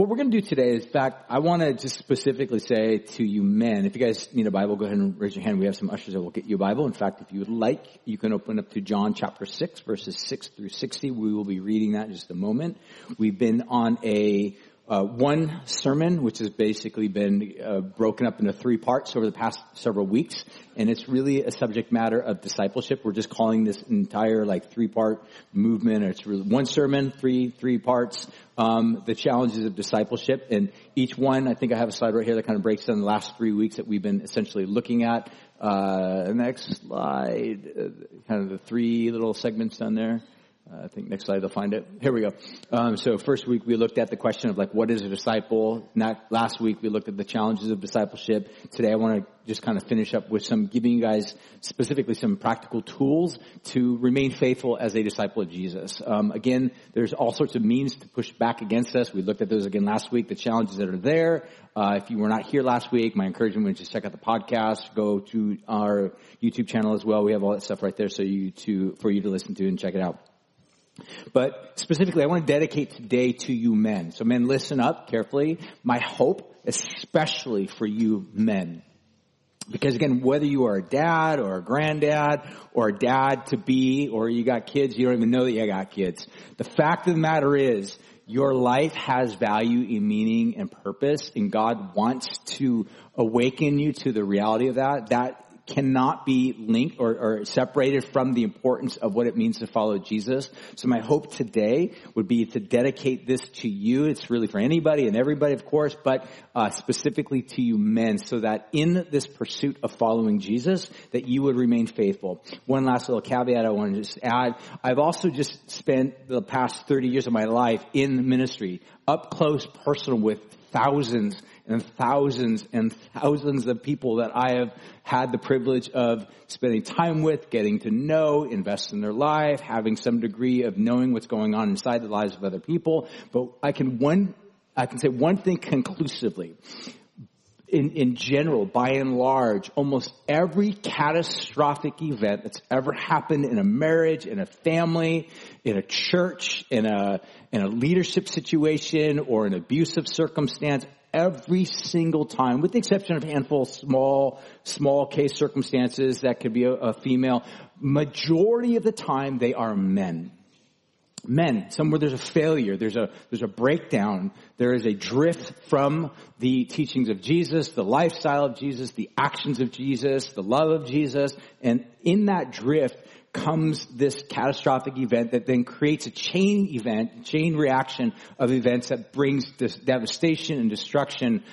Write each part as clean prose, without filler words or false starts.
What we're going to do today is, in fact, I want to just specifically say to you men, if you guys need a Bible, go ahead and raise your hand. We have some ushers that will get you a Bible. In fact, if you would like, you can open up to John chapter 6, verses 6 through 60. We will be reading that in just a moment. We've been on a one sermon, which has basically been broken up into three parts over the past several weeks. And it's really a subject matter of discipleship. We're just calling this entire three-part movement. It's really one sermon, three parts. The challenges of discipleship, and each one, I think I have a slide right here that kind of breaks down the last 3 weeks that we've been essentially looking at. Next slide, kind of the three little segments down there. I think next slide, they'll find it. Here we go. So first week, we looked at the question of what is a disciple? Last week, we looked at the challenges of discipleship. Today, I want to just kind of finish up with giving you guys specifically some practical tools to remain faithful as a disciple of Jesus. Again, there's all sorts of means to push back against us. We looked at those again last week, the challenges that are there. If you were not here last week, my encouragement is to check out the podcast, go to our YouTube channel as well. We have all that stuff right there for you to listen to and check it out. But specifically, I want to dedicate today to you men. So men, listen up carefully. My hope, especially for you men, because again, whether you are a dad or a granddad or a dad-to-be or you got kids, you don't even know that you got kids. The fact of the matter is your life has value and meaning and purpose, and God wants to awaken you to the reality of that. That cannot be linked or separated from the importance of what it means to follow Jesus. So my hope today would be to dedicate this to you. It's really for anybody and everybody, of course, but specifically to you men, so that in this pursuit of following Jesus, that you would remain faithful. One last little caveat I want to just add. I've also just spent the past 30 years of my life in ministry, up close, personal with thousands and thousands and thousands of people that I have had the privilege of spending time with, getting to know, invest in their life, having some degree of knowing what's going on inside the lives of other people. But I can say one thing conclusively. In general, by and large, almost every catastrophic event that's ever happened in a marriage, in a family, in a church, in a leadership situation, or an abusive circumstance, every single time, with the exception of a handful of small case circumstances that could be a female, majority of the time they are men. Men, somewhere there's a failure, there's a breakdown, there is a drift from the teachings of Jesus, the lifestyle of Jesus, the actions of Jesus, the love of Jesus, and in that drift comes this catastrophic event that then creates a chain reaction of events that brings this devastation and destruction,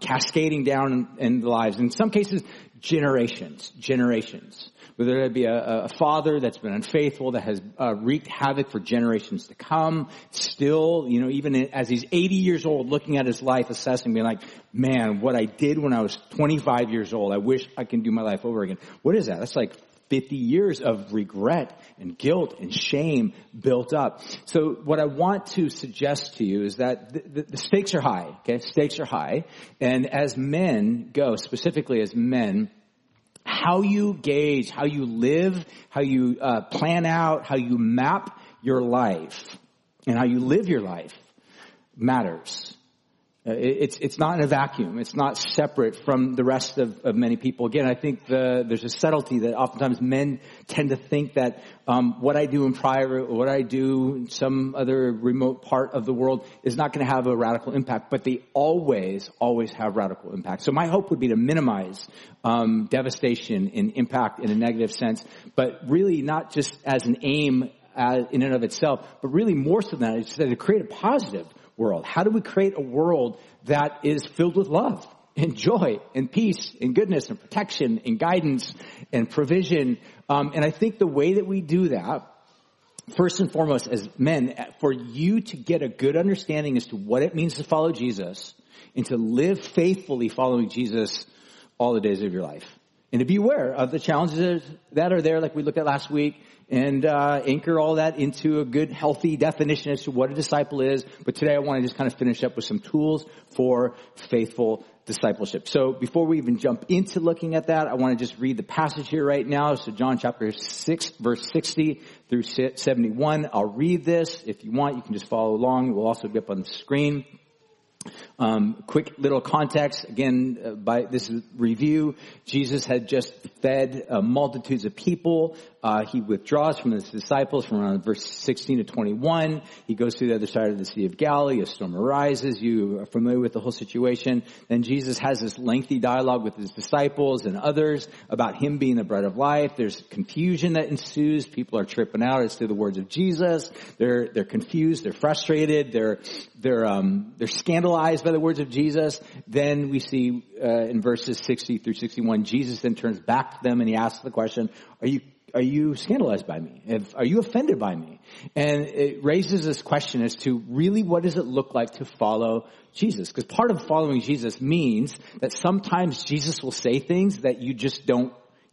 cascading down in the lives. In some cases, generations. Whether it be a father that's been unfaithful, that has wreaked havoc for generations to come, still, even as he's 80 years old, looking at his life, assessing, being like, man, what I did when I was 25 years old, I wish I can do my life over again. What is that? That's 50 years of regret and guilt and shame built up. So what I want to suggest to you is that the stakes are high, okay? Stakes are high. And as men go, specifically as men, how you gauge, how you live, how you plan out, how you map your life and how you live your life matters. It's not in a vacuum. It's not separate from the rest of many people. Again, I think there's a subtlety that oftentimes men tend to think that what I do in private or what I do in some other remote part of the world is not going to have a radical impact, but they always have radical impact. So my hope would be to minimize devastation and impact in a negative sense, but really not just as an aim in and of itself, but really more so than that, it's to create a positive world. How do we create a world that is filled with love and joy and peace and goodness and protection and guidance and provision? And I think the way that we do that, first and foremost, as men, for you to get a good understanding as to what it means to follow Jesus and to live faithfully following Jesus all the days of your life. And to be aware of the challenges that are there, like we looked at last week, and anchor all that into a good, healthy definition as to what a disciple is. But today I want to just kind of finish up with some tools for faithful discipleship. So before we even jump into looking at that, I want to just read the passage here right now. So John chapter 6, verse 60 through 71. I'll read this. If you want, you can just follow along. It will also be up on the screen. Quick little context. Again, by this review, Jesus had just fed multitudes of people. He withdraws from his disciples from around verse 16 to 21. He goes to the other side of the Sea of Galilee. A storm arises. You are familiar with the whole situation. Then Jesus has this lengthy dialogue with his disciples and others about him being the bread of life. There's confusion that ensues. People are tripping out as to the words of Jesus. They're confused. They're frustrated. They're scandalized by the words of Jesus. Then we see in verses 60 through 61, Jesus then turns back to them and he asks the question, Are you scandalized by me? Are you offended by me? And it raises this question as to really what does it look like to follow Jesus? Because part of following Jesus means that sometimes Jesus will say things that you just don't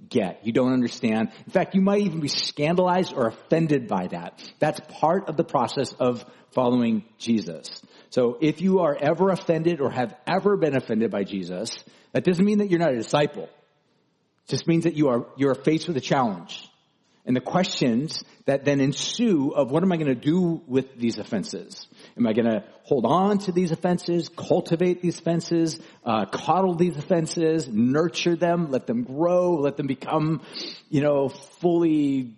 get. You don't understand. In fact, you might even be scandalized or offended by that. That's part of the process of following Jesus. So if you are ever offended or have ever been offended by Jesus, that doesn't mean that you're not a disciple. Just means that you are faced with a challenge and the questions that then ensue of what am I going to do with these offenses? Am I going to hold on to these offenses, cultivate these offenses, coddle these offenses, nurture them, let them grow, let them become, fully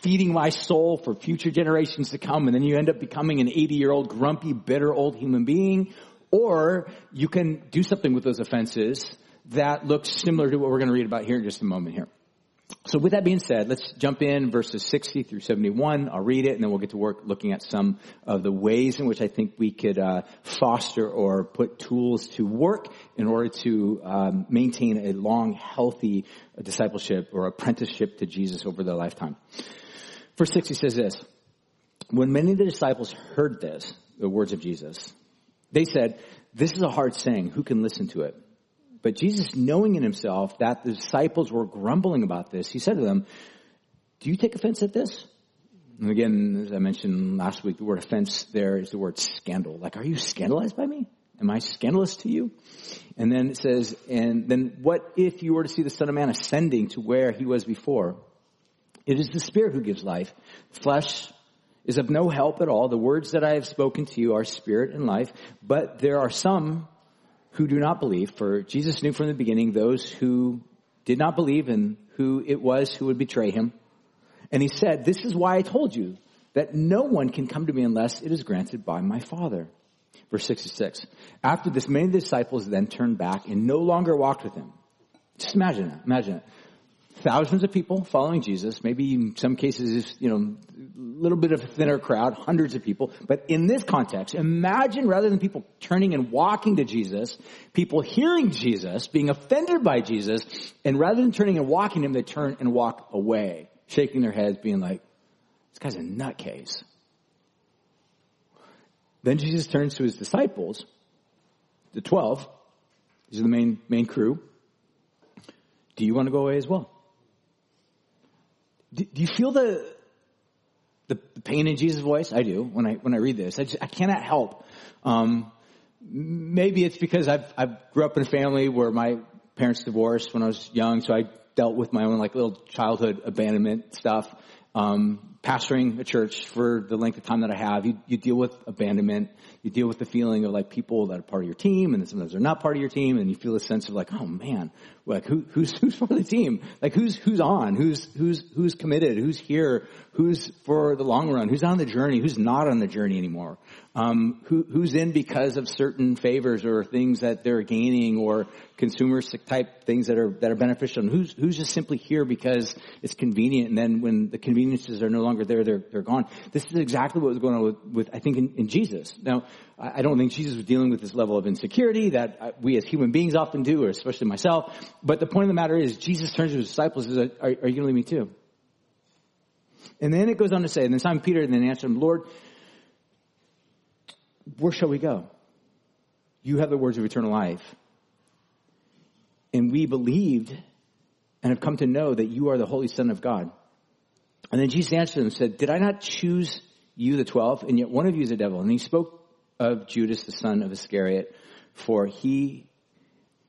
feeding my soul for future generations to come? And then you end up becoming an 80-year-old grumpy, bitter old human being, or you can do something with those offenses that looks similar to what we're going to read about here in just a moment here. So with that being said, let's jump in verses 60 through 71. I'll read it, and then we'll get to work looking at some of the ways in which I think we could foster or put tools to work in order to maintain a long, healthy discipleship or apprenticeship to Jesus over their lifetime. Verse 60 says this, "When many of the disciples heard this, the words of Jesus, they said, 'This is a hard saying. Who can listen to it?' But Jesus, knowing in himself that the disciples were grumbling about this, he said to them, 'Do you take offense at this?'" And again, as I mentioned last week, the word offense there is the word scandal. Like, are you scandalized by me? Am I scandalous to you? And then it says, "And then what if you were to see the Son of Man ascending to where he was before? It is the Spirit who gives life. The flesh is of no help at all. The words that I have spoken to you are spirit and life, but there are some who do not believe, for Jesus knew from the beginning those who did not believe and who it was who would betray him. And he said, 'This is why I told you that no one can come to me unless it is granted by my Father.'" Verse 66. "After this, many of the disciples then turned back and no longer walked with him." Just imagine that. Thousands of people following Jesus, maybe in some cases, a little bit of a thinner crowd, hundreds of people. But in this context, imagine rather than people turning and walking to Jesus, people hearing Jesus, being offended by Jesus, and rather than turning and walking him, they turn and walk away, shaking their heads, being like, "This guy's a nutcase." Then Jesus turns to his disciples, the 12, these are the main crew. "Do you want to go away as well? Do you feel the pain in Jesus' voice?" I do when I read this. I cannot help. Maybe it's because I grew up in a family where my parents divorced when I was young, so I dealt with my own little childhood abandonment stuff. Pastoring a church for the length of time that I have, you deal with abandonment. You deal with the feeling of people that are part of your team, and then sometimes they're not part of your team, and you feel a sense of oh man, who's part of the team? Who's on? Who's committed? Who's here? Who's for the long run? Who's on the journey? Who's not on the journey anymore? Who's in because of certain favors or things that they're gaining or consumeristic type things that are beneficial? And who's just simply here because it's convenient? And then when the conveniences are no longer there, they're gone. This is exactly what was going on with I think, in Jesus. Now, I don't think Jesus was dealing with this level of insecurity that we as human beings often do, or especially myself. But the point of the matter is, Jesus turns to his disciples and says, "Are you going to leave me too?" And then it goes on to say, "And then Simon Peter then answered him, 'Lord, where shall we go? You have the words of eternal life. And we believed and have come to know that you are the Holy Son of God.' And then Jesus answered them and said, 'Did I not choose you, the 12? And yet one of you is a devil.' And he spoke of Judas, the son of Iscariot, for he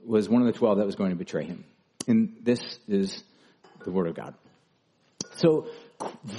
was one of the 12 that was going to betray him." And this is the word of God. So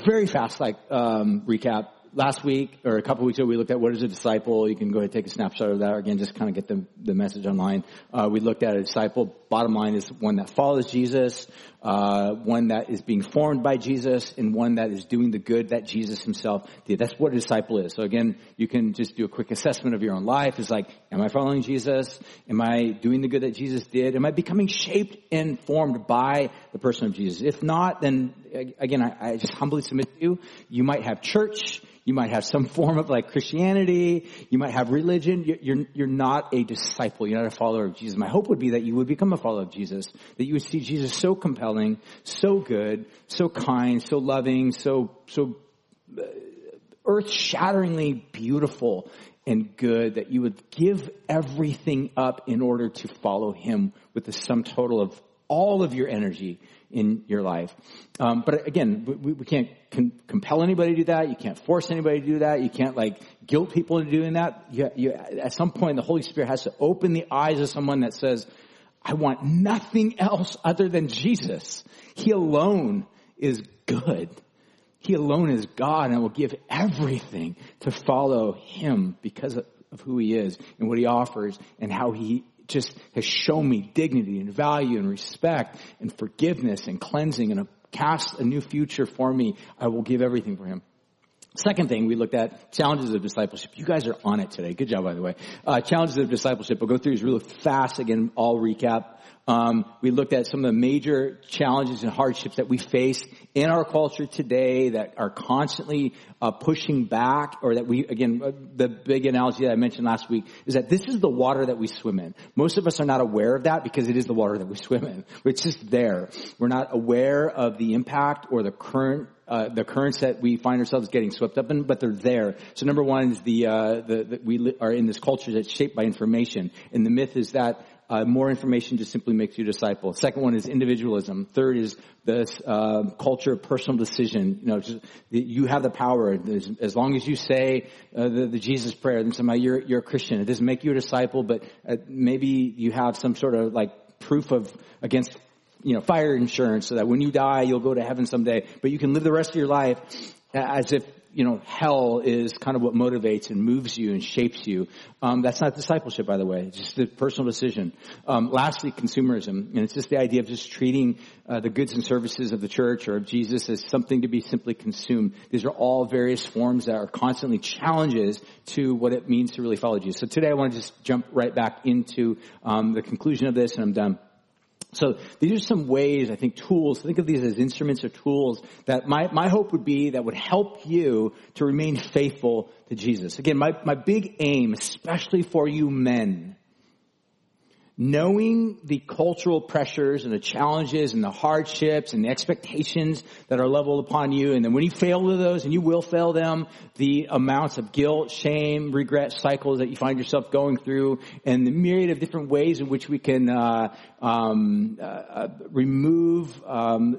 very fast recap. Last week, or a couple weeks ago, we looked at what is a disciple. You can go ahead and take a snapshot of that. Again, just kind of get the message online. We looked at a disciple. Bottom line is one that follows Jesus, one that is being formed by Jesus, and one that is doing the good that Jesus himself did. That's what a disciple is. So again, you can just do a quick assessment of your own life. It's like, am I following Jesus? Am I doing the good that Jesus did? Am I becoming shaped and formed by the person of Jesus? If not, then again, I just humbly submit to you, you might have church. You might have some form of like Christianity. You might have religion. You're not a disciple. You're not a follower of Jesus. My hope would be that you would become a follower of Jesus, that you would see Jesus so compelling, so good, so kind, so loving, so earth-shatteringly beautiful and good that you would give everything up in order to follow him with the sum total of all of your energy in your life. But again, we can't compel anybody to do that. You can't force anybody to do that. You can't like guilt people into doing that. You, at some point, the Holy Spirit has to open the eyes of someone that says, I want nothing else other than Jesus. He alone is good. He alone is God, and I will give everything to follow him because of who he is and what he offers and how he just has shown me dignity and value and respect and forgiveness and cleansing and casts a new future for me. I will give everything for him. Second thing we looked at, challenges of discipleship. You guys are on it today. Good job, by the way. Challenges of discipleship. We'll go through these really fast. Again, I'll recap. We looked at some of the major challenges and hardships that we face in our culture today that are constantly pushing back, or that we, again, the big analogy that I mentioned last week is that this is the water that we swim in. Most of us are not aware of that because it is the water that we swim in. It's just there. We're not aware of the impact or the currents that we find ourselves getting swept up in, but they're there. So number one is we are in this culture that's shaped by information. And the myth is that more information just simply makes you a disciple. Second one is individualism. Third is this culture of personal decision. You know, just, you have the power. As long as you say the Jesus prayer, then somehow you're a Christian. It doesn't make you a disciple, but maybe you have some sort of like proof of against, you know, fire insurance, so that when you die, you'll go to heaven someday. But you can live the rest of your life as if, you know, hell is kind of what motivates and moves you and shapes you. That's not discipleship, by the way. It's just a personal decision. Lastly, consumerism. And it's just the idea of just treating the goods and services of the church or of Jesus as something to be simply consumed. These are all various forms that are constantly challenges to what it means to really follow Jesus. So today I want to just jump right back into the conclusion of this, and I'm done. So these are some ways, I think, tools. Think of these as instruments or tools that my hope would be that would help you to remain faithful to Jesus. Again, my big aim, especially for you men, knowing the cultural pressures and the challenges and the hardships and the expectations that are leveled upon you, and then when you fail to those, and you will fail them, the amounts of guilt, shame, regret cycles that you find yourself going through, and the myriad of different ways in which we can remove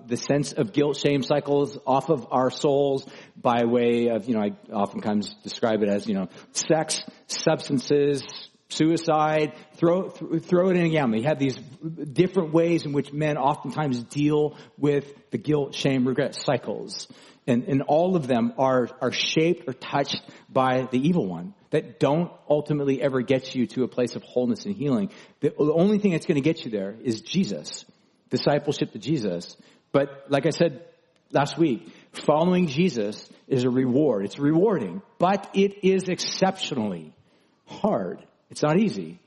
the sense of guilt, shame cycles off of our souls by way of, you know, I oftentimes describe it as, you know, sex, substances, suicide, throw it in a gamut. You have these different ways in which men oftentimes deal with the guilt, shame, regret cycles. And all of them are shaped or touched by the evil one that don't ultimately ever get you to a place of wholeness and healing. The only thing that's going to get you there is Jesus, discipleship to Jesus. But like I said last week, following Jesus is a reward. It's rewarding, but it is exceptionally hard. It's not easy.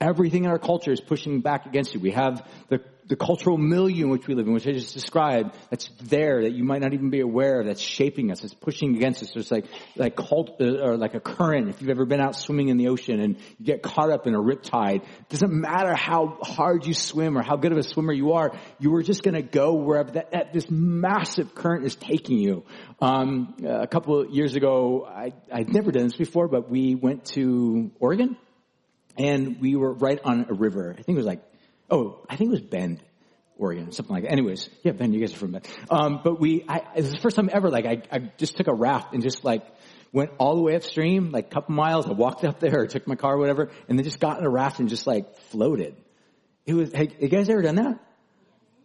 Everything in our culture is pushing back against you. We have the cultural milieu in which we live in, which I just described, that's there, that you might not even be aware of, that's shaping us, it's pushing against us. So it's like cult, or like a current. If you've ever been out swimming in the ocean and you get caught up in a riptide, it doesn't matter how hard you swim or how good of a swimmer you are, you are just going to go wherever that this massive current is taking you. A couple of years ago, I'd never done this before, but we went to Oregon. And we were right on a river. I think it was Bend, Oregon, something like that. Anyways, yeah, Bend, you guys are from Bend. But it was the first time ever, I just took a raft and just went all the way upstream, a couple miles. I walked up there or took my car or whatever, and then just got in a raft and just floated. It was, hey, you guys ever done that?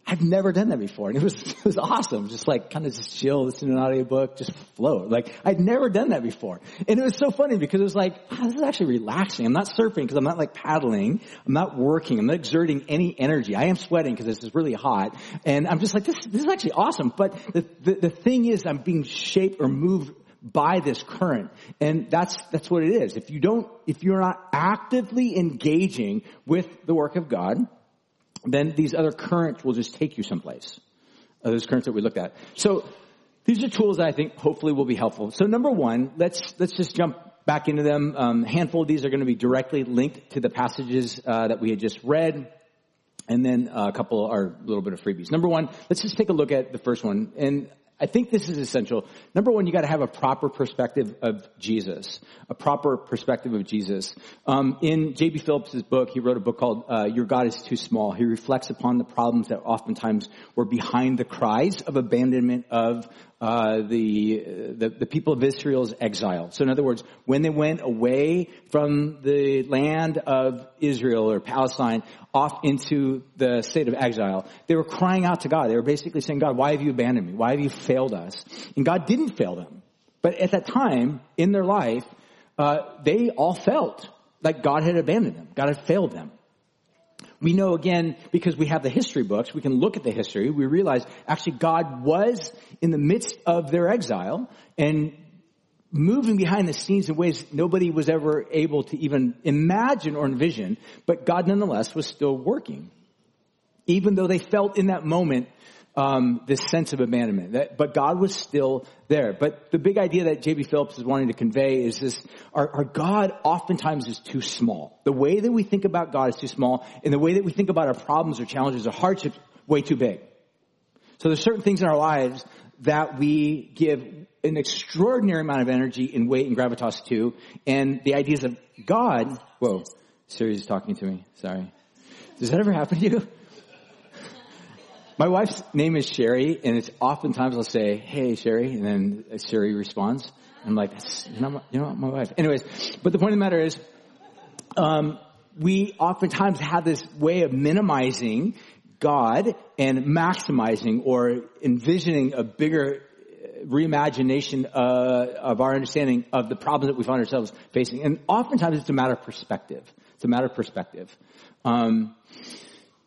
I've never done that before. And it was awesome. Just like kind of just chill, listen to an audiobook, just flow. Like I'd never done that before. And it was so funny because it was like, wow, this is actually relaxing. I'm not surfing because I'm not like paddling. I'm not working. I'm not exerting any energy. I am sweating because this is really hot. And I'm just like, this is actually awesome. But the thing is I'm being shaped or moved by this current. And that's what it is. If you're not actively engaging with the work of God, then these other currents will just take you someplace. Those currents that we looked at. So these are tools that I think hopefully will be helpful. So number one, let's just jump back into them. A handful of these are going to be directly linked to the passages that we had just read. And then a couple are a little bit of freebies. Number one, let's just take a look at the first one. And I think this is essential. Number one, you got to have a proper perspective of Jesus. A proper perspective of Jesus. In J.B. Phillips' book, he wrote a book called Your God is Too Small. He reflects upon the problems that oftentimes were behind the cries of abandonment of the people of Israel's exile. So in other words, when they went away from the land of Israel or Palestine off into the state of exile, they were crying out to God. They were basically saying, God, why have you abandoned me? Why have you failed us? And God didn't fail them. But at that time in their life, they all felt like God had abandoned them. God had failed them. We know, again, because we have the history books, we can look at the history. We realize actually God was in the midst of their exile and moving behind the scenes in ways nobody was ever able to even imagine or envision. But God, nonetheless, was still working, even though they felt in that moment this sense of abandonment. But God was still there. But the big idea that J.B. Phillips is wanting to convey is this: our God oftentimes is too small. The way that we think about God is too small, and the way that we think about our problems or challenges or hardships way too big. So there's certain things in our lives that we give an extraordinary amount of energy and weight and gravitas to, and the ideas of God. Whoa, Siri's talking to me. Sorry. Does that ever happen to you? My wife's name is Sherry, and it's oftentimes I'll say, hey, Sherry, and then Sherry responds. I'm like, that's not my wife. Anyways, but the point of the matter is we oftentimes have this way of minimizing God and maximizing or envisioning a bigger reimagination of our understanding of the problem that we find ourselves facing. And oftentimes it's a matter of perspective. It's a matter of perspective.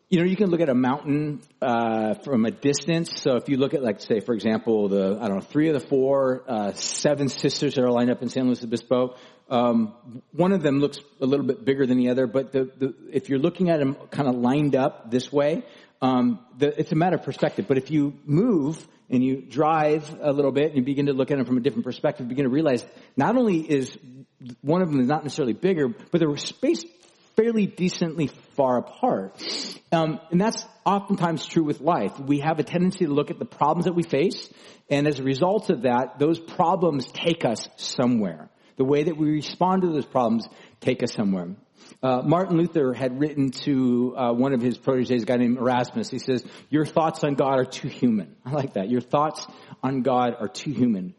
You know, you can look at a mountain from a distance. So if you look at, like, say, for example, three of the four seven sisters that are lined up in San Luis Obispo, one of them looks a little bit bigger than the other. But if you're looking at them kind of lined up this way, it's a matter of perspective. But if you move and you drive a little bit and you begin to look at them from a different perspective, you begin to realize not only is one of them is not necessarily bigger, but there were space fairly decently far apart. And that's oftentimes true with life. We have a tendency to look at the problems that we face, and as a result of that, those problems take us somewhere. The way that we respond to those problems take us somewhere. Martin Luther had written to one of his proteges, a guy named Erasmus. He says, your thoughts on God are too human. I like that. Your thoughts on God are too human.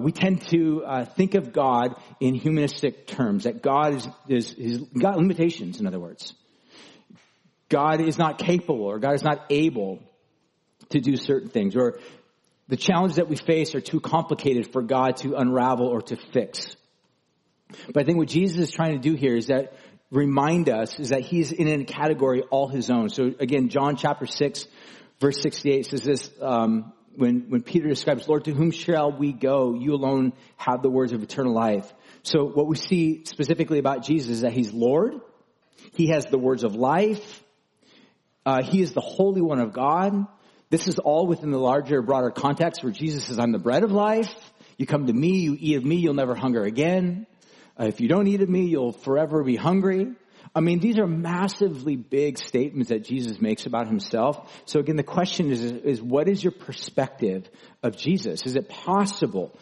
We tend to think of God in humanistic terms, that God is got limitations, in other words. God is not capable, or God is not able to do certain things, or the challenges that we face are too complicated for God to unravel or to fix. But I think what Jesus is trying to do here is that remind us is that he's in a category all his own. So again, John chapter 6, verse 68 says this, When Peter describes, Lord, to whom shall we go? You alone have the words of eternal life. So what we see specifically about Jesus is that he's Lord. He has the words of life. He is the Holy One of God. This is all within the larger, broader context where Jesus says, I'm the bread of life. You come to me, you eat of me, you'll never hunger again. If you don't eat of me, you'll forever be hungry. I mean, these are massively big statements that Jesus makes about himself. So again, the question is what is your perspective of Jesus? Is it possible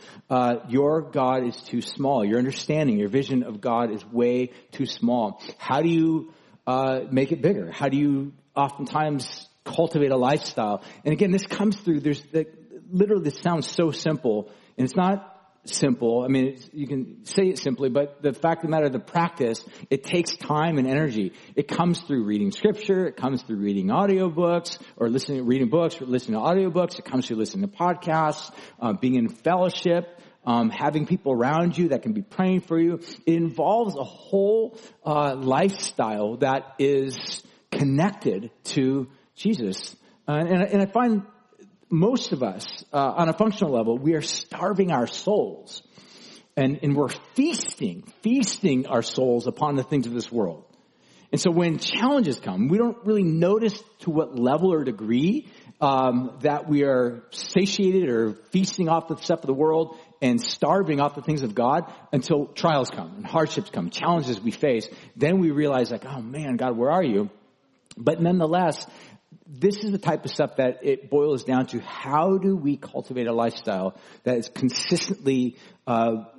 your God is too small? Your understanding, your vision of God is way too small. How do you make it bigger? How do you oftentimes cultivate a lifestyle? And again, this comes through, literally this sounds so simple, and it's not simple. I mean, you can say it simply, but the fact of the matter, the practice, it takes time and energy. It comes through reading scripture. It comes through reading audiobooks or reading books or listening to audiobooks. It comes through listening to podcasts, being in fellowship, having people around you that can be praying for you. It involves a whole lifestyle that is connected to Jesus. And I find most of us, on a functional level, we are starving our souls. And we're feasting our souls upon the things of this world. And so when challenges come, we don't really notice to what level or degree that we are satiated or feasting off the stuff of the world and starving off the things of God until trials come and hardships come, challenges we face. Then we realize, like, oh, man, God, where are you? But nonetheless, this is the type of stuff that it boils down to. How do we cultivate a lifestyle that is consistently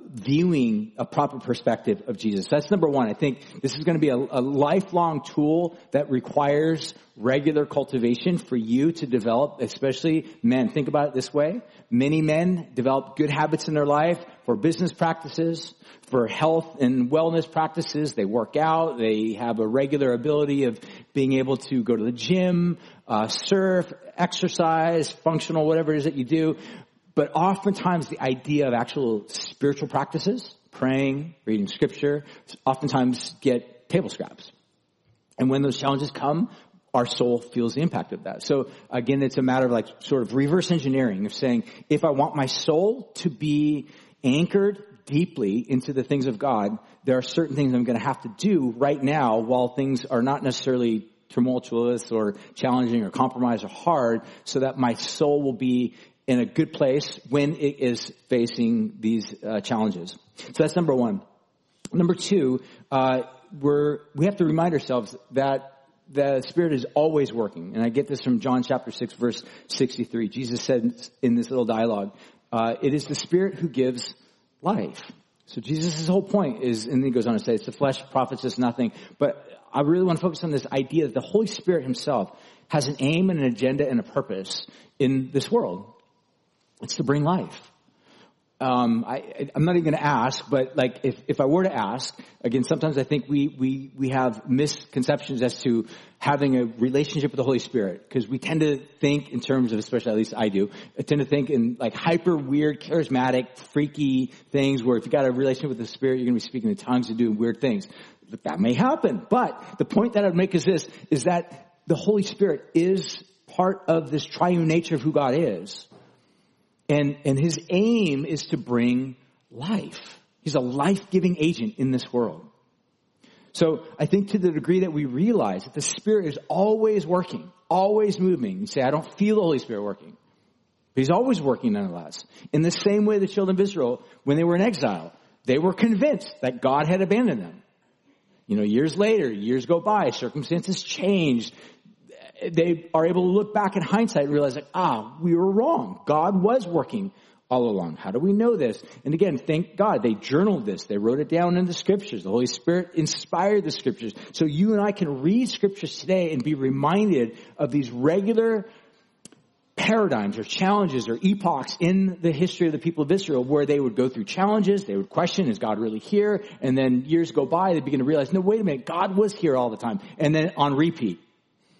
viewing a proper perspective of Jesus? That's number one. I think this is going to be a lifelong tool that requires regular cultivation for you to develop, especially men. Think about it this way. Many men develop good habits in their life for business practices, for health and wellness practices. They work out. They have a regular ability of being able to go to the gym, surf, exercise, functional, whatever it is that you do. But oftentimes the idea of actual spiritual practices, praying, reading scripture, oftentimes get table scraps. And when those challenges come, our soul feels the impact of that. So again, it's a matter of like sort of reverse engineering of saying, if I want my soul to be anchored deeply into the things of God, there are certain things I'm going to have to do right now while things are not necessarily tumultuous or challenging or compromised or hard, so that my soul will be in a good place when it is facing these challenges. So that's number one. Number two, we have to remind ourselves that the Spirit is always working. And I get this from John chapter 6, verse 63. Jesus said in this little dialogue, it is the Spirit who gives life. So Jesus' whole point is, and he goes on to say, it's the flesh profits us nothing. But I really want to focus on this idea that the Holy Spirit himself has an aim and an agenda and a purpose in this world. It's to bring life. I'm not even going to ask, but like if I were to ask, again, sometimes I think we have misconceptions as to having a relationship with the Holy Spirit, because we tend to think in terms of, especially at least I do, I tend to think in like hyper weird, charismatic, freaky things where if you got a relationship with the Spirit, you're going to be speaking in tongues and doing weird things. But that may happen. But the point that I'd make is this, is that the Holy Spirit is part of this triune nature of who God is. And his aim is to bring life. He's a life-giving agent in this world. So I think to the degree that we realize that the Spirit is always working, always moving. You say, I don't feel the Holy Spirit working. But he's always working nonetheless. In the same way the children of Israel, when they were in exile, they were convinced that God had abandoned them. You know, years later, years go by, circumstances change. They are able to look back in hindsight and realize, like, we were wrong. God was working all along. How do we know this? And again, thank God they journaled this. They wrote it down in the scriptures. The Holy Spirit inspired the scriptures. So you and I can read scriptures today and be reminded of these regular paradigms or challenges or epochs in the history of the people of Israel, where they would go through challenges, they would question, is God really here? And then years go by, they begin to realize, no, wait a minute, God was here all the time. And then on repeat.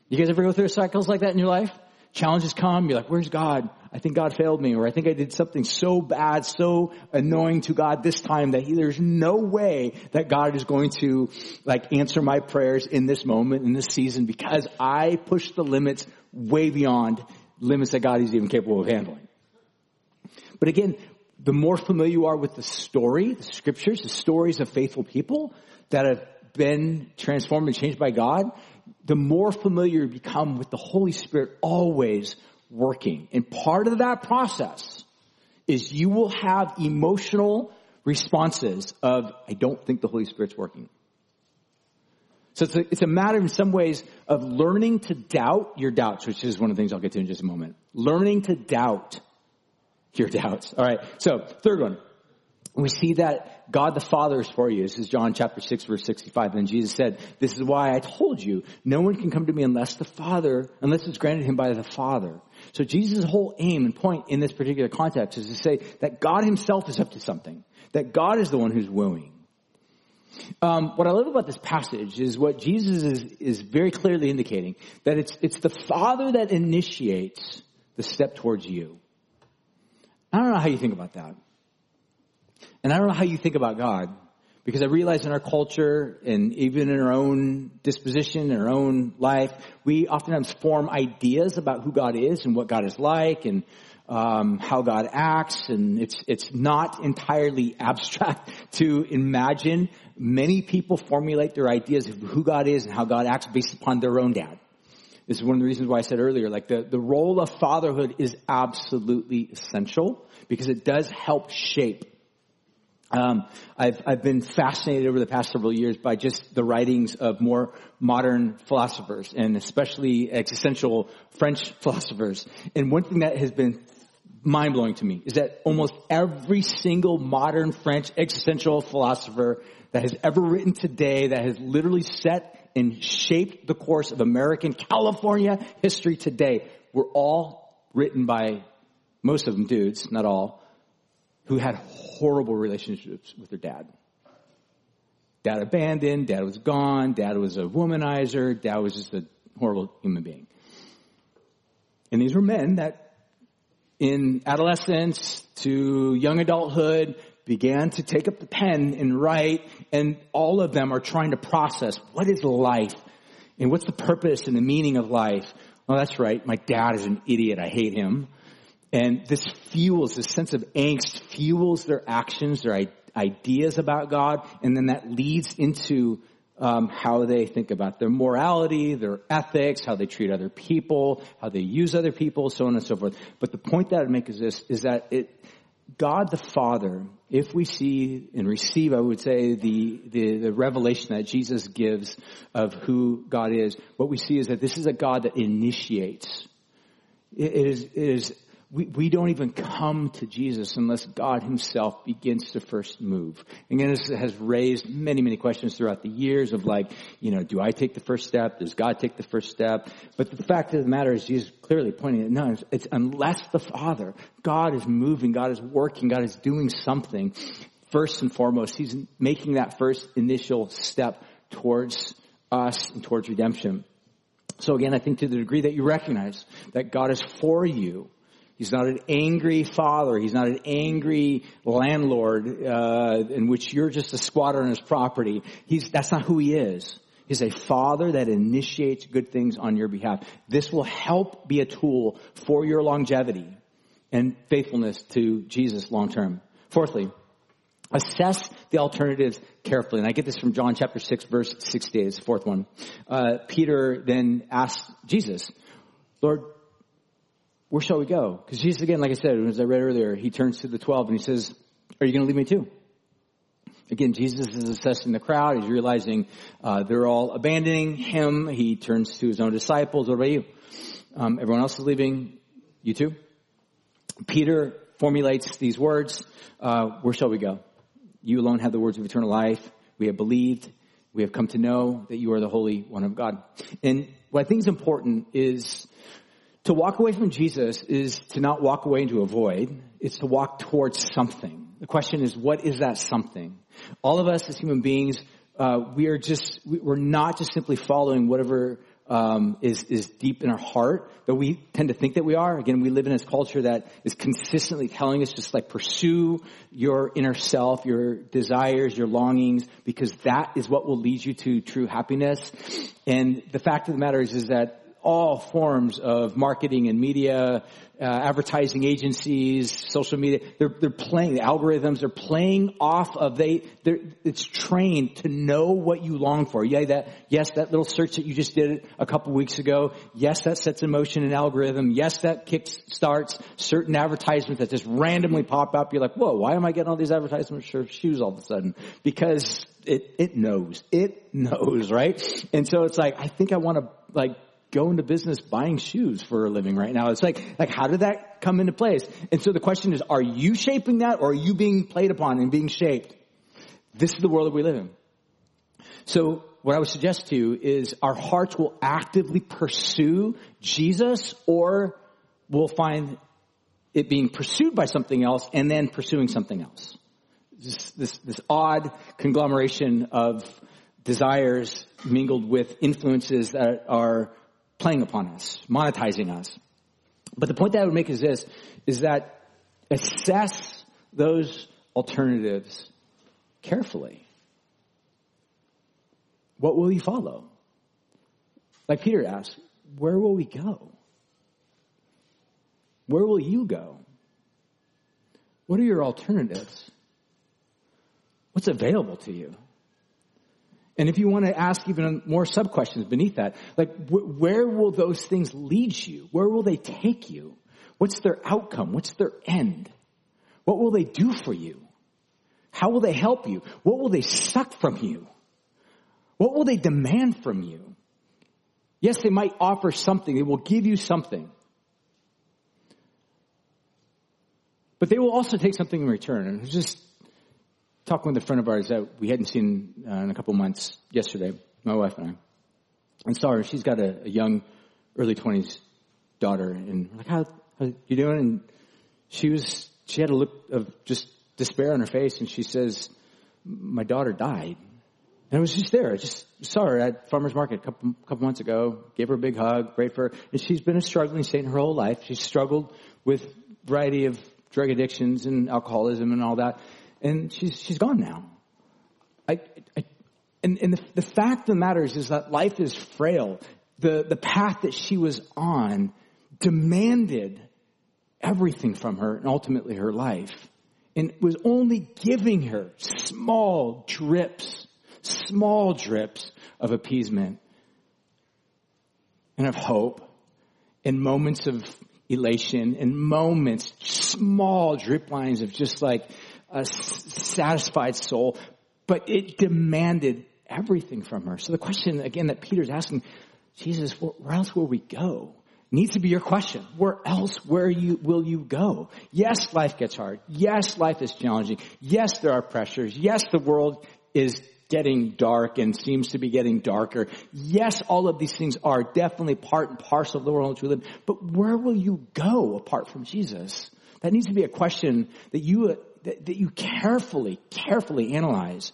You guys ever go through cycles like that in your life? Challenges come. You're like, where's God? I think God failed me. Or I think I did something so bad, so annoying to God this time that there's no way that God is going to like answer my prayers in this moment, in this season, because I pushed the limits way beyond limits that God is even capable of handling. But again, the more familiar you are with the story, the scriptures, the stories of faithful people that have been transformed and changed by God, the more familiar you become with the Holy Spirit always working. And part of that process is you will have emotional responses of, I don't think the Holy Spirit's working. So it's a matter in some ways of learning to doubt your doubts, which is one of the things I'll get to in just a moment. Learning to doubt your doubts. All right. So third one. We see that God the Father is for you. This is John chapter 6, verse 65. Then Jesus said, this is why I told you, no one can come to me unless it's granted him by the Father. So Jesus' whole aim and point in this particular context is to say that God himself is up to something, that God is the one who's wooing. What I love about this passage is what Jesus is very clearly indicating, that it's the Father that initiates the step towards you. I don't know how you think about that. And I don't know how you think about God, because I realize in our culture and even in our own disposition, in our own life, we oftentimes form ideas about who God is and what God is like and how God acts, and it's not entirely abstract to imagine. Many people formulate their ideas of who God is and how God acts based upon their own dad. This is one of the reasons why I said earlier, like the role of fatherhood is absolutely essential because it does help shape. I've been fascinated over the past several years by just the writings of more modern philosophers, and especially existential French philosophers. And one thing that has been mind-blowing to me is that almost every single modern French existential philosopher that has ever written today, that has literally set and shaped the course of American California history today, were all written by, most of them dudes, not all, who had horrible relationships with their dad. Dad abandoned, dad was gone, dad was a womanizer, dad was just a horrible human being. And these were men that in adolescence to young adulthood began to take up the pen and write, and all of them are trying to process what is life and what's the purpose and the meaning of life. Oh, that's right, my dad is an idiot, I hate him. And this fuels, this sense of angst fuels their actions, their ideas about God, and then that leads into how they think about their morality, their ethics, how they treat other people, how they use other people, so on and so forth. But the point that I'd make is this, is that God the Father, if we see and receive, I would say, the revelation that Jesus gives of who God is, what we see is that this is a God that initiates. It is We don't even come to Jesus unless God himself begins to first move. Again, this has raised many, many questions throughout the years of like, do I take the first step? Does God take the first step? But the fact of the matter is Jesus clearly pointing out, no, it's unless the Father, God is moving, God is working, God is doing something, first and foremost, he's making that first initial step towards us and towards redemption. So again, I think to the degree that you recognize that God is for you, he's not an angry father. He's not an angry landlord in which you're just a squatter on his property. That's not who he is. He's a father that initiates good things on your behalf. This will help be a tool for your longevity and faithfulness to Jesus long term. Fourthly, assess the alternatives carefully. And I get this from John chapter 6, verse 68, the fourth one. Peter then asked Jesus, Lord, where shall we go? Because Jesus, again, like I said, as I read earlier, he turns to the 12 and he says, are you going to leave me too? Again, Jesus is assessing the crowd. He's realizing they're all abandoning him. He turns to his own disciples. What about you? Everyone else is leaving. You too? Peter formulates these words. Where shall we go? You alone have the words of eternal life. We have believed. We have come to know that you are the Holy One of God. And what I think is important is, to walk away from Jesus is to not walk away into a void. It's to walk towards something. The question is, what is that something? All of us as human beings, we're not just simply following whatever is deep in our heart, though we tend to think that we are. Again, we live in this culture that is consistently telling us just like pursue your inner self, your desires, your longings, because that is what will lead you to true happiness. And the fact of the matter is that all forms of marketing and media, advertising agencies, social media, they're playing, the algorithms are playing off of, it's trained to know what you long for. Yeah, that little search that you just did a couple weeks ago. Yes, that sets in motion an algorithm. Yes, that kickstarts certain advertisements that just randomly pop up. You're like, whoa, why am I getting all these advertisements for shoes all of a sudden? Because it knows, right? And so it's like, I think I want to go into business buying shoes for a living right now. It's like, how did that come into place? And so the question is, are you shaping that, or are you being played upon and being shaped? This is the world that we live in. So what I would suggest to you is our hearts will actively pursue Jesus or will find it being pursued by something else and then pursuing something else. This odd conglomeration of desires mingled with influences that are playing upon us, monetizing us. But the point that I would make is this, is that assess those alternatives carefully. What will you follow? Like Peter asked, where will we go? Where will you go? What are your alternatives? What's available to you? And if you want to ask even more sub-questions beneath that, like where will those things lead you? Where will they take you? What's their outcome? What's their end? What will they do for you? How will they help you? What will they suck from you? What will they demand from you? Yes, they might offer something. They will give you something. But they will also take something in return. And just talking with a friend of ours that we hadn't seen in a couple months yesterday, my wife and I, and saw her. She's got a young, early 20s daughter, and we're like, how you doing? And she had a look of just despair on her face, and she says, my daughter died. And I was just there. I just saw her at Farmer's Market a couple months ago, gave her a big hug, prayed for her. And she's been a struggling saint her whole life. She's struggled with a variety of drug addictions and alcoholism and all that. And she's gone now. The fact of the matter is that life is frail. The path that she was on demanded everything from her and ultimately her life. And was only giving her small drips of appeasement and of hope and moments of elation and moments, small drip lines of just like a satisfied soul, but it demanded everything from her. So the question again that Peter's asking, Jesus, where else will we go? Needs to be your question. Where else will you go? Yes, life gets hard. Yes, life is challenging. Yes, there are pressures. Yes, the world is getting dark and seems to be getting darker. Yes, all of these things are definitely part and parcel of the world in which we live. But where will you go apart from Jesus? That needs to be a question that you carefully analyze.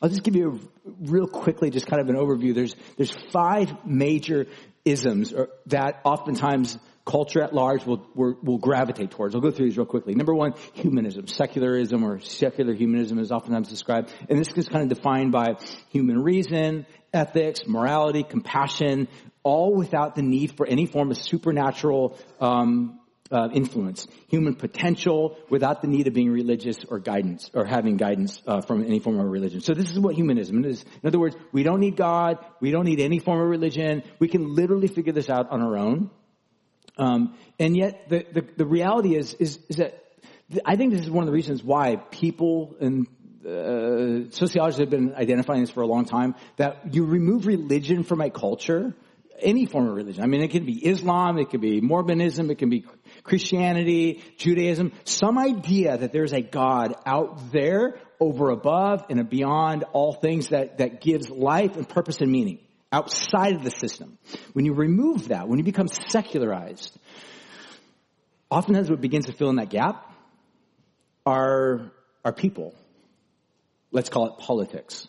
I'll just give you real quickly just kind of an overview. There's five major isms that oftentimes culture at large will gravitate towards. I'll go through these real quickly. Number one, humanism. Secularism or secular humanism is oftentimes described. And this is kind of defined by human reason, ethics, morality, compassion, all without the need for any form of supernatural influence. Human potential without the need of being religious or guidance or having guidance from any form of religion. So this is what humanism is. In other words, we don't need God. We don't need any form of religion. We can literally figure this out on our own. And yet the reality is that I think this is one of the reasons why people and sociologists have been identifying this for a long time, that you remove religion from a culture, any form of religion. I mean, it can be Islam, it can be Mormonism, it can be Christianity, Judaism, some idea that there's a God out there over, above, and beyond all things that gives life and purpose and meaning. Outside of the system. When you remove that, when you become secularized, oftentimes what begins to fill in that gap are our people. Let's call it politics.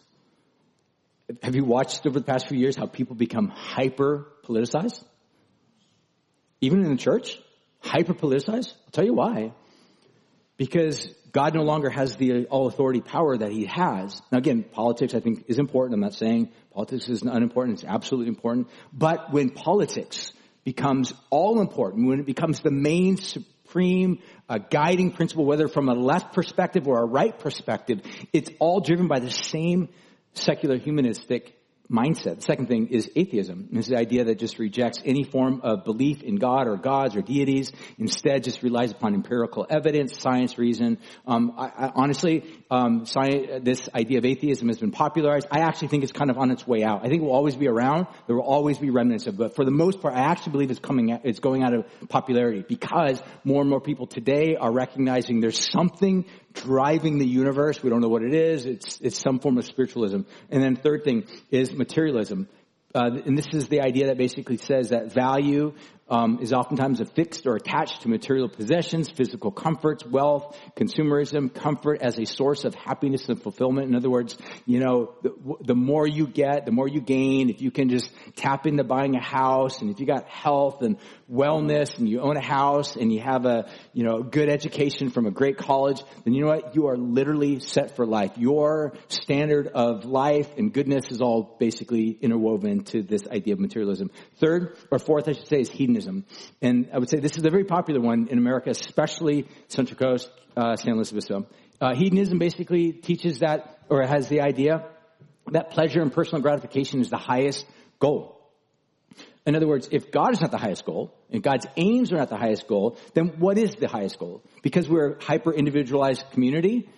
Have you watched over the past few years how people become hyper-politicized? Even in the church, hyper-politicized? I'll tell you why. Because God no longer has the all-authority power that he has. Now, again, politics, I think, is important. I'm not saying politics is unimportant. It's absolutely important. But when politics becomes all-important, when it becomes the main supreme guiding principle, whether from a left perspective or a right perspective, it's all driven by the same secular humanistic mindset. The second thing is atheism. It's the idea that just rejects any form of belief in God or gods or deities. Instead, just relies upon empirical evidence, science, reason. Honestly, this idea of atheism has been popularized. I actually think it's kind of on its way out. I think it will always be around. There will always be remnants of it. But for the most part, I actually believe it's going out of popularity because more and more people today are recognizing there's something driving the universe. We don't know what it is. It's some form of spiritualism. And then third thing is materialism. And this is the idea that basically says that value is oftentimes affixed or attached to material possessions, physical comforts, wealth, consumerism, comfort as a source of happiness and fulfillment. In other words, you know, the more you get, the more you gain. If you can just tap into buying a house, and if you got health and wellness, and you own a house, and you have a, you know, good education from a great college, then you know what? You are literally set for life. Your standard of life and goodness is all basically interwoven to this idea of materialism. Third, or fourth, I should say, is hedonism. And I would say this is a very popular one in America, especially Central Coast, San Luis Obispo. Hedonism basically teaches that, or has the idea, that pleasure and personal gratification is the highest goal. In other words, if God is not the highest goal, and God's aims are not the highest goal, then what is the highest goal? Because we're a hyper-individualized community,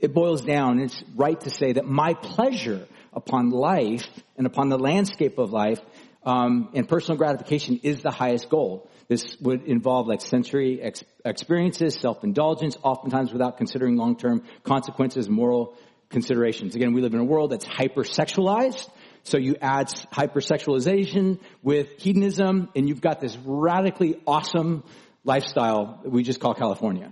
it boils down, and it's right to say that my pleasure upon life and upon the landscape of life and personal gratification is the highest goal. This would involve like sensory experiences, self-indulgence, oftentimes without considering long-term consequences, moral considerations. Again, we live in a world that's hypersexualized. So you add hypersexualization with hedonism, and you've got this radically awesome lifestyle that we just call California.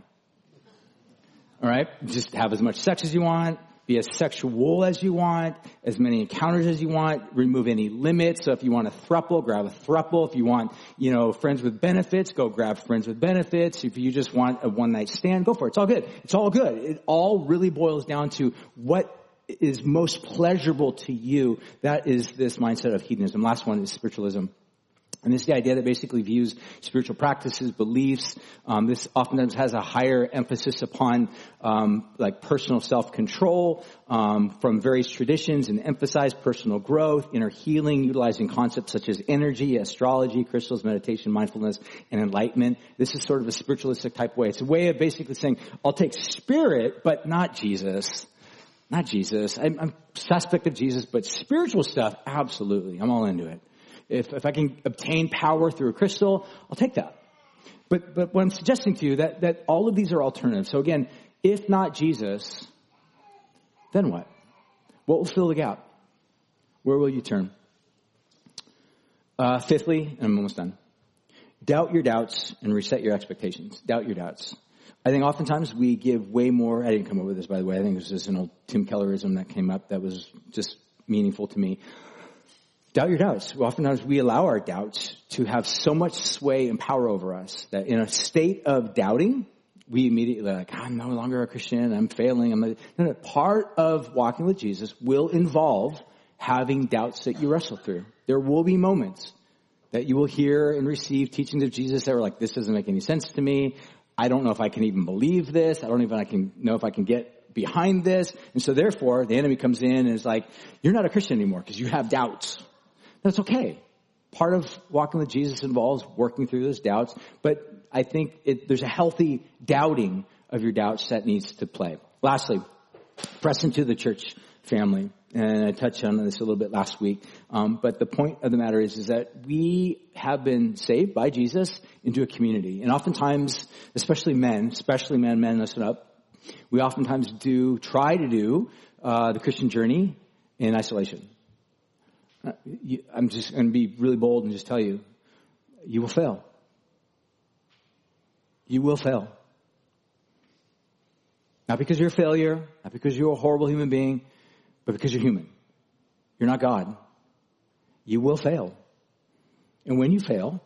All right? Just have as much sex as you want. Be as sexual as you want, as many encounters as you want, remove any limits. So if you want a throuple, grab a throuple. If you want, you know, friends with benefits, go grab friends with benefits. If you just want a one-night stand, go for it. It's all good. It's all good. It all really boils down to what is most pleasurable to you. That is this mindset of hedonism. Last one is spiritualism. And this is the idea that basically views spiritual practices, beliefs. This oftentimes has a higher emphasis upon like personal self-control from various traditions, and emphasize personal growth, inner healing, utilizing concepts such as energy, astrology, crystals, meditation, mindfulness, and enlightenment. This is sort of a spiritualistic type way. It's a way of basically saying, I'll take spirit, but not Jesus. Not Jesus. I'm suspect of Jesus, but spiritual stuff, absolutely. I'm all into it. If I can obtain power through a crystal, I'll take that. But what I'm suggesting to you, that all of these are alternatives. So again, if not Jesus, then what? What will fill the gap? Where will you turn? Fifthly, and I'm almost done, doubt your doubts and reset your expectations. Doubt your doubts. I think oftentimes we give way more. I didn't come up with this, by the way. I think this is an old Tim Kellerism that came up that was just meaningful to me. Doubt your doubts. Oftentimes we allow our doubts to have so much sway and power over us that in a state of doubting, we immediately are like, I'm no longer a Christian. I'm failing. No. Part of walking with Jesus will involve having doubts that you wrestle through. There will be moments that you will hear and receive teachings of Jesus that are like, this doesn't make any sense to me. I don't know if I can even believe this. I don't even know if I can get behind this. And so therefore, the enemy comes in and is like, you're not a Christian anymore because you have doubts. That's okay. Part of walking with Jesus involves working through those doubts, but I think there's a healthy doubting of your doubts that needs to play. Lastly, press into the church family. And I touched on this a little bit last week, but the point of the matter is that we have been saved by Jesus into a community. And oftentimes, especially men, listen up, we oftentimes try to do the Christian journey in isolation. I'm just going to be really bold and just tell you, you will fail. You will fail. Not because you're a failure, not because you're a horrible human being, but because you're human. You're not God. You will fail. And when you fail,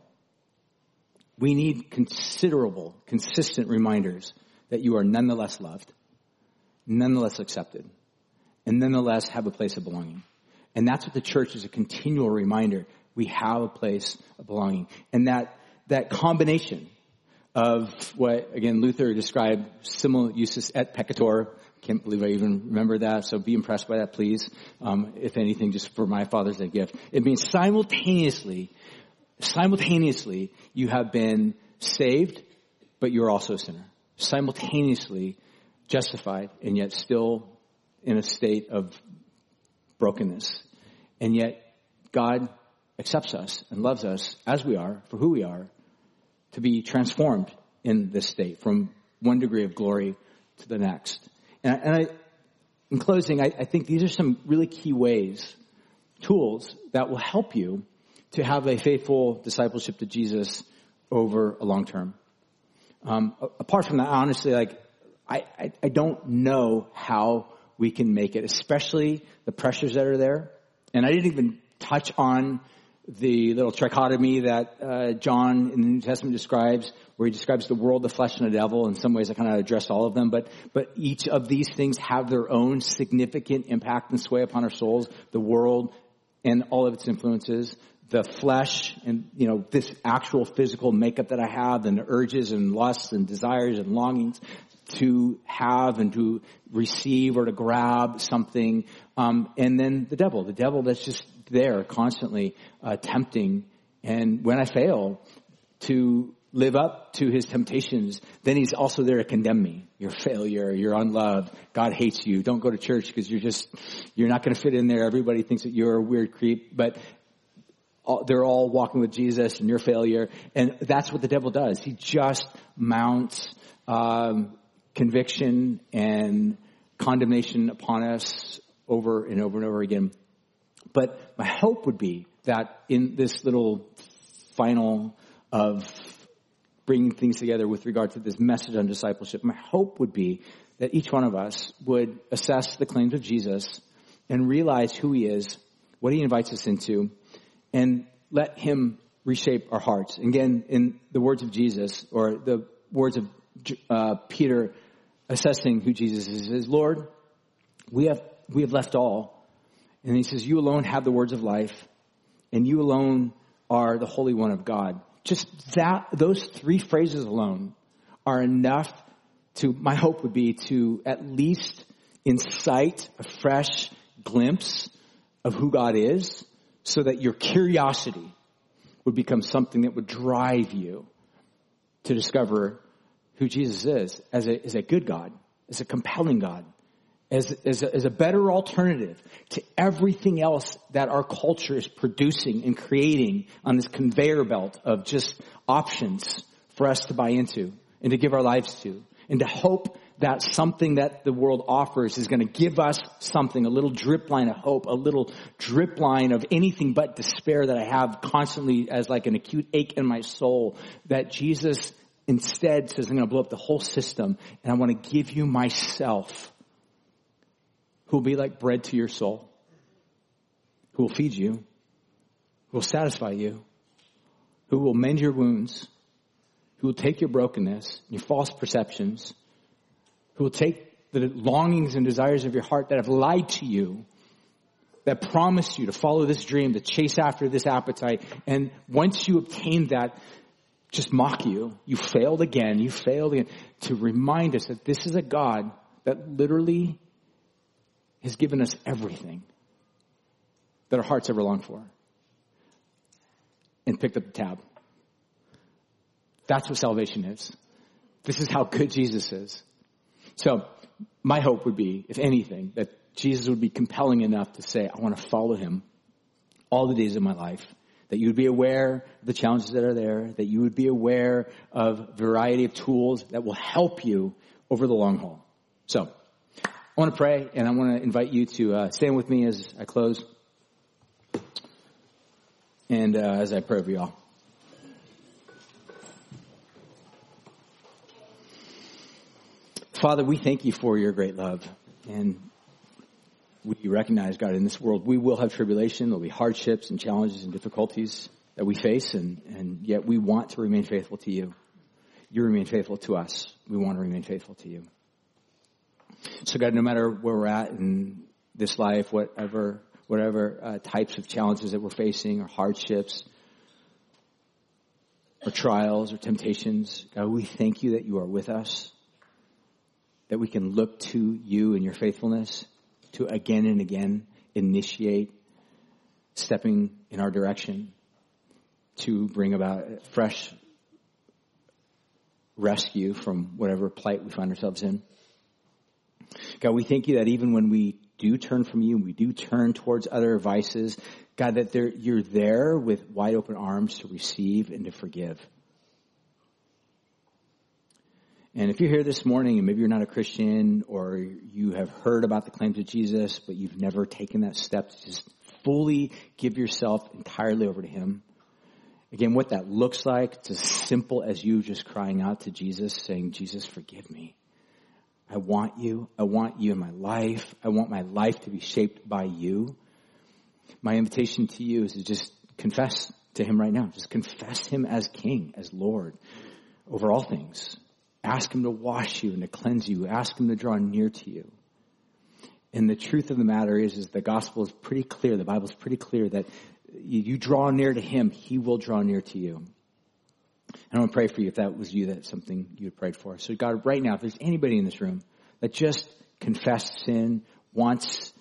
we need considerable, consistent reminders that you are nonetheless loved, nonetheless accepted, and nonetheless have a place of belonging. And that's what the church is, a continual reminder. We have a place of belonging. And that combination of what, again, Luther described, simul usus et peccator. Can't believe I even remember that. So be impressed by that, please. If anything, just for my Father's Day gift. It means simultaneously, you have been saved, but you're also a sinner. Simultaneously justified, and yet still in a state of brokenness. And yet God accepts us and loves us as we are, for who we are, to be transformed in this state from one degree of glory to the next. In closing, I think these are some really key ways, tools that will help you to have a faithful discipleship to Jesus over a long term. Apart from that, honestly, I don't know how we can make it, especially the pressures that are there. And I didn't even touch on the little trichotomy that John in the New Testament describes, where he describes the world, the flesh, and the devil. In some ways, I kind of addressed all of them. But each of these things have their own significant impact and sway upon our souls, the world and all of its influences, the flesh and, you know, this actual physical makeup that I have, and the urges and lusts and desires and longings to have and to receive or to grab something. And then the devil that's just there constantly tempting. And when I fail to live up to his temptations, then he's also there to condemn me. You're a failure. You're unloved. God hates you. Don't go to church because you're not going to fit in there. Everybody thinks that you're a weird creep, but they're all walking with Jesus and you're a failure. And that's what the devil does. He just mounts conviction and condemnation upon us over and over and over again. But my hope would be that in this little final of bringing things together with regard to this message on discipleship, my hope would be that each one of us would assess the claims of Jesus and realize who he is, what he invites us into, and let him reshape our hearts. Again, in the words of Jesus, or the words of Peter assessing who Jesus is, he says, Lord, we have left all. And he says, you alone have the words of life, and you alone are the Holy One of God. Just that, those three phrases alone are enough to, my hope would be to at least incite a fresh glimpse of who God is, so that your curiosity would become something that would drive you to discover who Jesus is as a good God, as a compelling God, as a better alternative to everything else that our culture is producing and creating on this conveyor belt of just options for us to buy into and to give our lives to, and to hope that something that the world offers is going to give us something, a little drip line of hope, a little drip line of anything but despair that I have constantly as like an acute ache in my soul, that Jesus instead says, I'm going to blow up the whole system, and I want to give you myself, who will be like bread to your soul, who will feed you, who will satisfy you, who will mend your wounds, who will take your brokenness, your false perceptions, who will take the longings and desires of your heart that have lied to you, that promise you to follow this dream, to chase after this appetite. And once you obtain that, just mock you. You failed again. To remind us that this is a God that literally has given us everything that our hearts ever longed for, and picked up the tab. That's what salvation is. This is how good Jesus is. So my hope would be, if anything, that Jesus would be compelling enough to say, I want to follow him all the days of my life, that you would be aware of the challenges that are there, that you would be aware of a variety of tools that will help you over the long haul. So I want to pray, and I want to invite you to stand with me as I close, and as I pray for y'all. Father, we thank you for your great love, and we recognize, God, in this world we will have tribulation, there'll be hardships and challenges and difficulties that we face, and yet we want to remain faithful to you. You remain faithful to us. We want to remain faithful to you. So God, no matter where we're at in this life, whatever types of challenges that we're facing, or hardships, or trials, or temptations, God, we thank you that you are with us, that we can look to you and your faithfulness to again and again initiate stepping in our direction to bring about fresh rescue from whatever plight we find ourselves in. God, we thank you that even when we do turn from you, and we do turn towards other vices, God, that you're there with wide open arms to receive and to forgive. And if you're here this morning and maybe you're not a Christian, or you have heard about the claims of Jesus, but you've never taken that step to just fully give yourself entirely over to him. Again, what that looks like, it's as simple as you just crying out to Jesus, saying, Jesus, forgive me. I want you. I want you in my life. I want my life to be shaped by you. My invitation to you is to just confess to him right now. Just confess him as King, as Lord over all things. Ask him to wash you and to cleanse you. Ask him to draw near to you. And the truth of the matter is the gospel is pretty clear. The Bible is pretty clear that you draw near to him, he will draw near to you. And I want to pray for you if that was you, that's something you had prayed for. So God, right now, if there's anybody in this room that just confessed sin, wants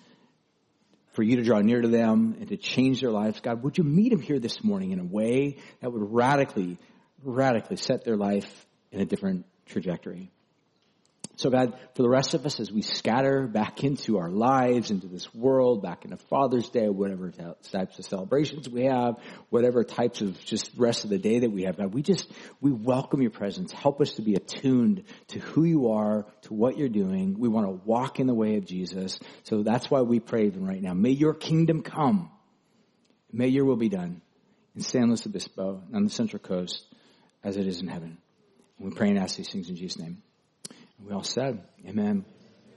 for you to draw near to them and to change their lives, God, would you meet them here this morning in a way that would radically, radically set their life in a different trajectory? So God, for the rest of us, as we scatter back into our lives, into this world, back into Father's Day, whatever types of celebrations we have, whatever types of just rest of the day that we have, God, we welcome your presence. Help us to be attuned to who you are, to what you're doing. We want to walk in the way of Jesus. So that's why we pray even right now. May your kingdom come. May your will be done in San Luis Obispo on the Central Coast as it is in heaven. And we pray and ask these things in Jesus' name. We all said, amen.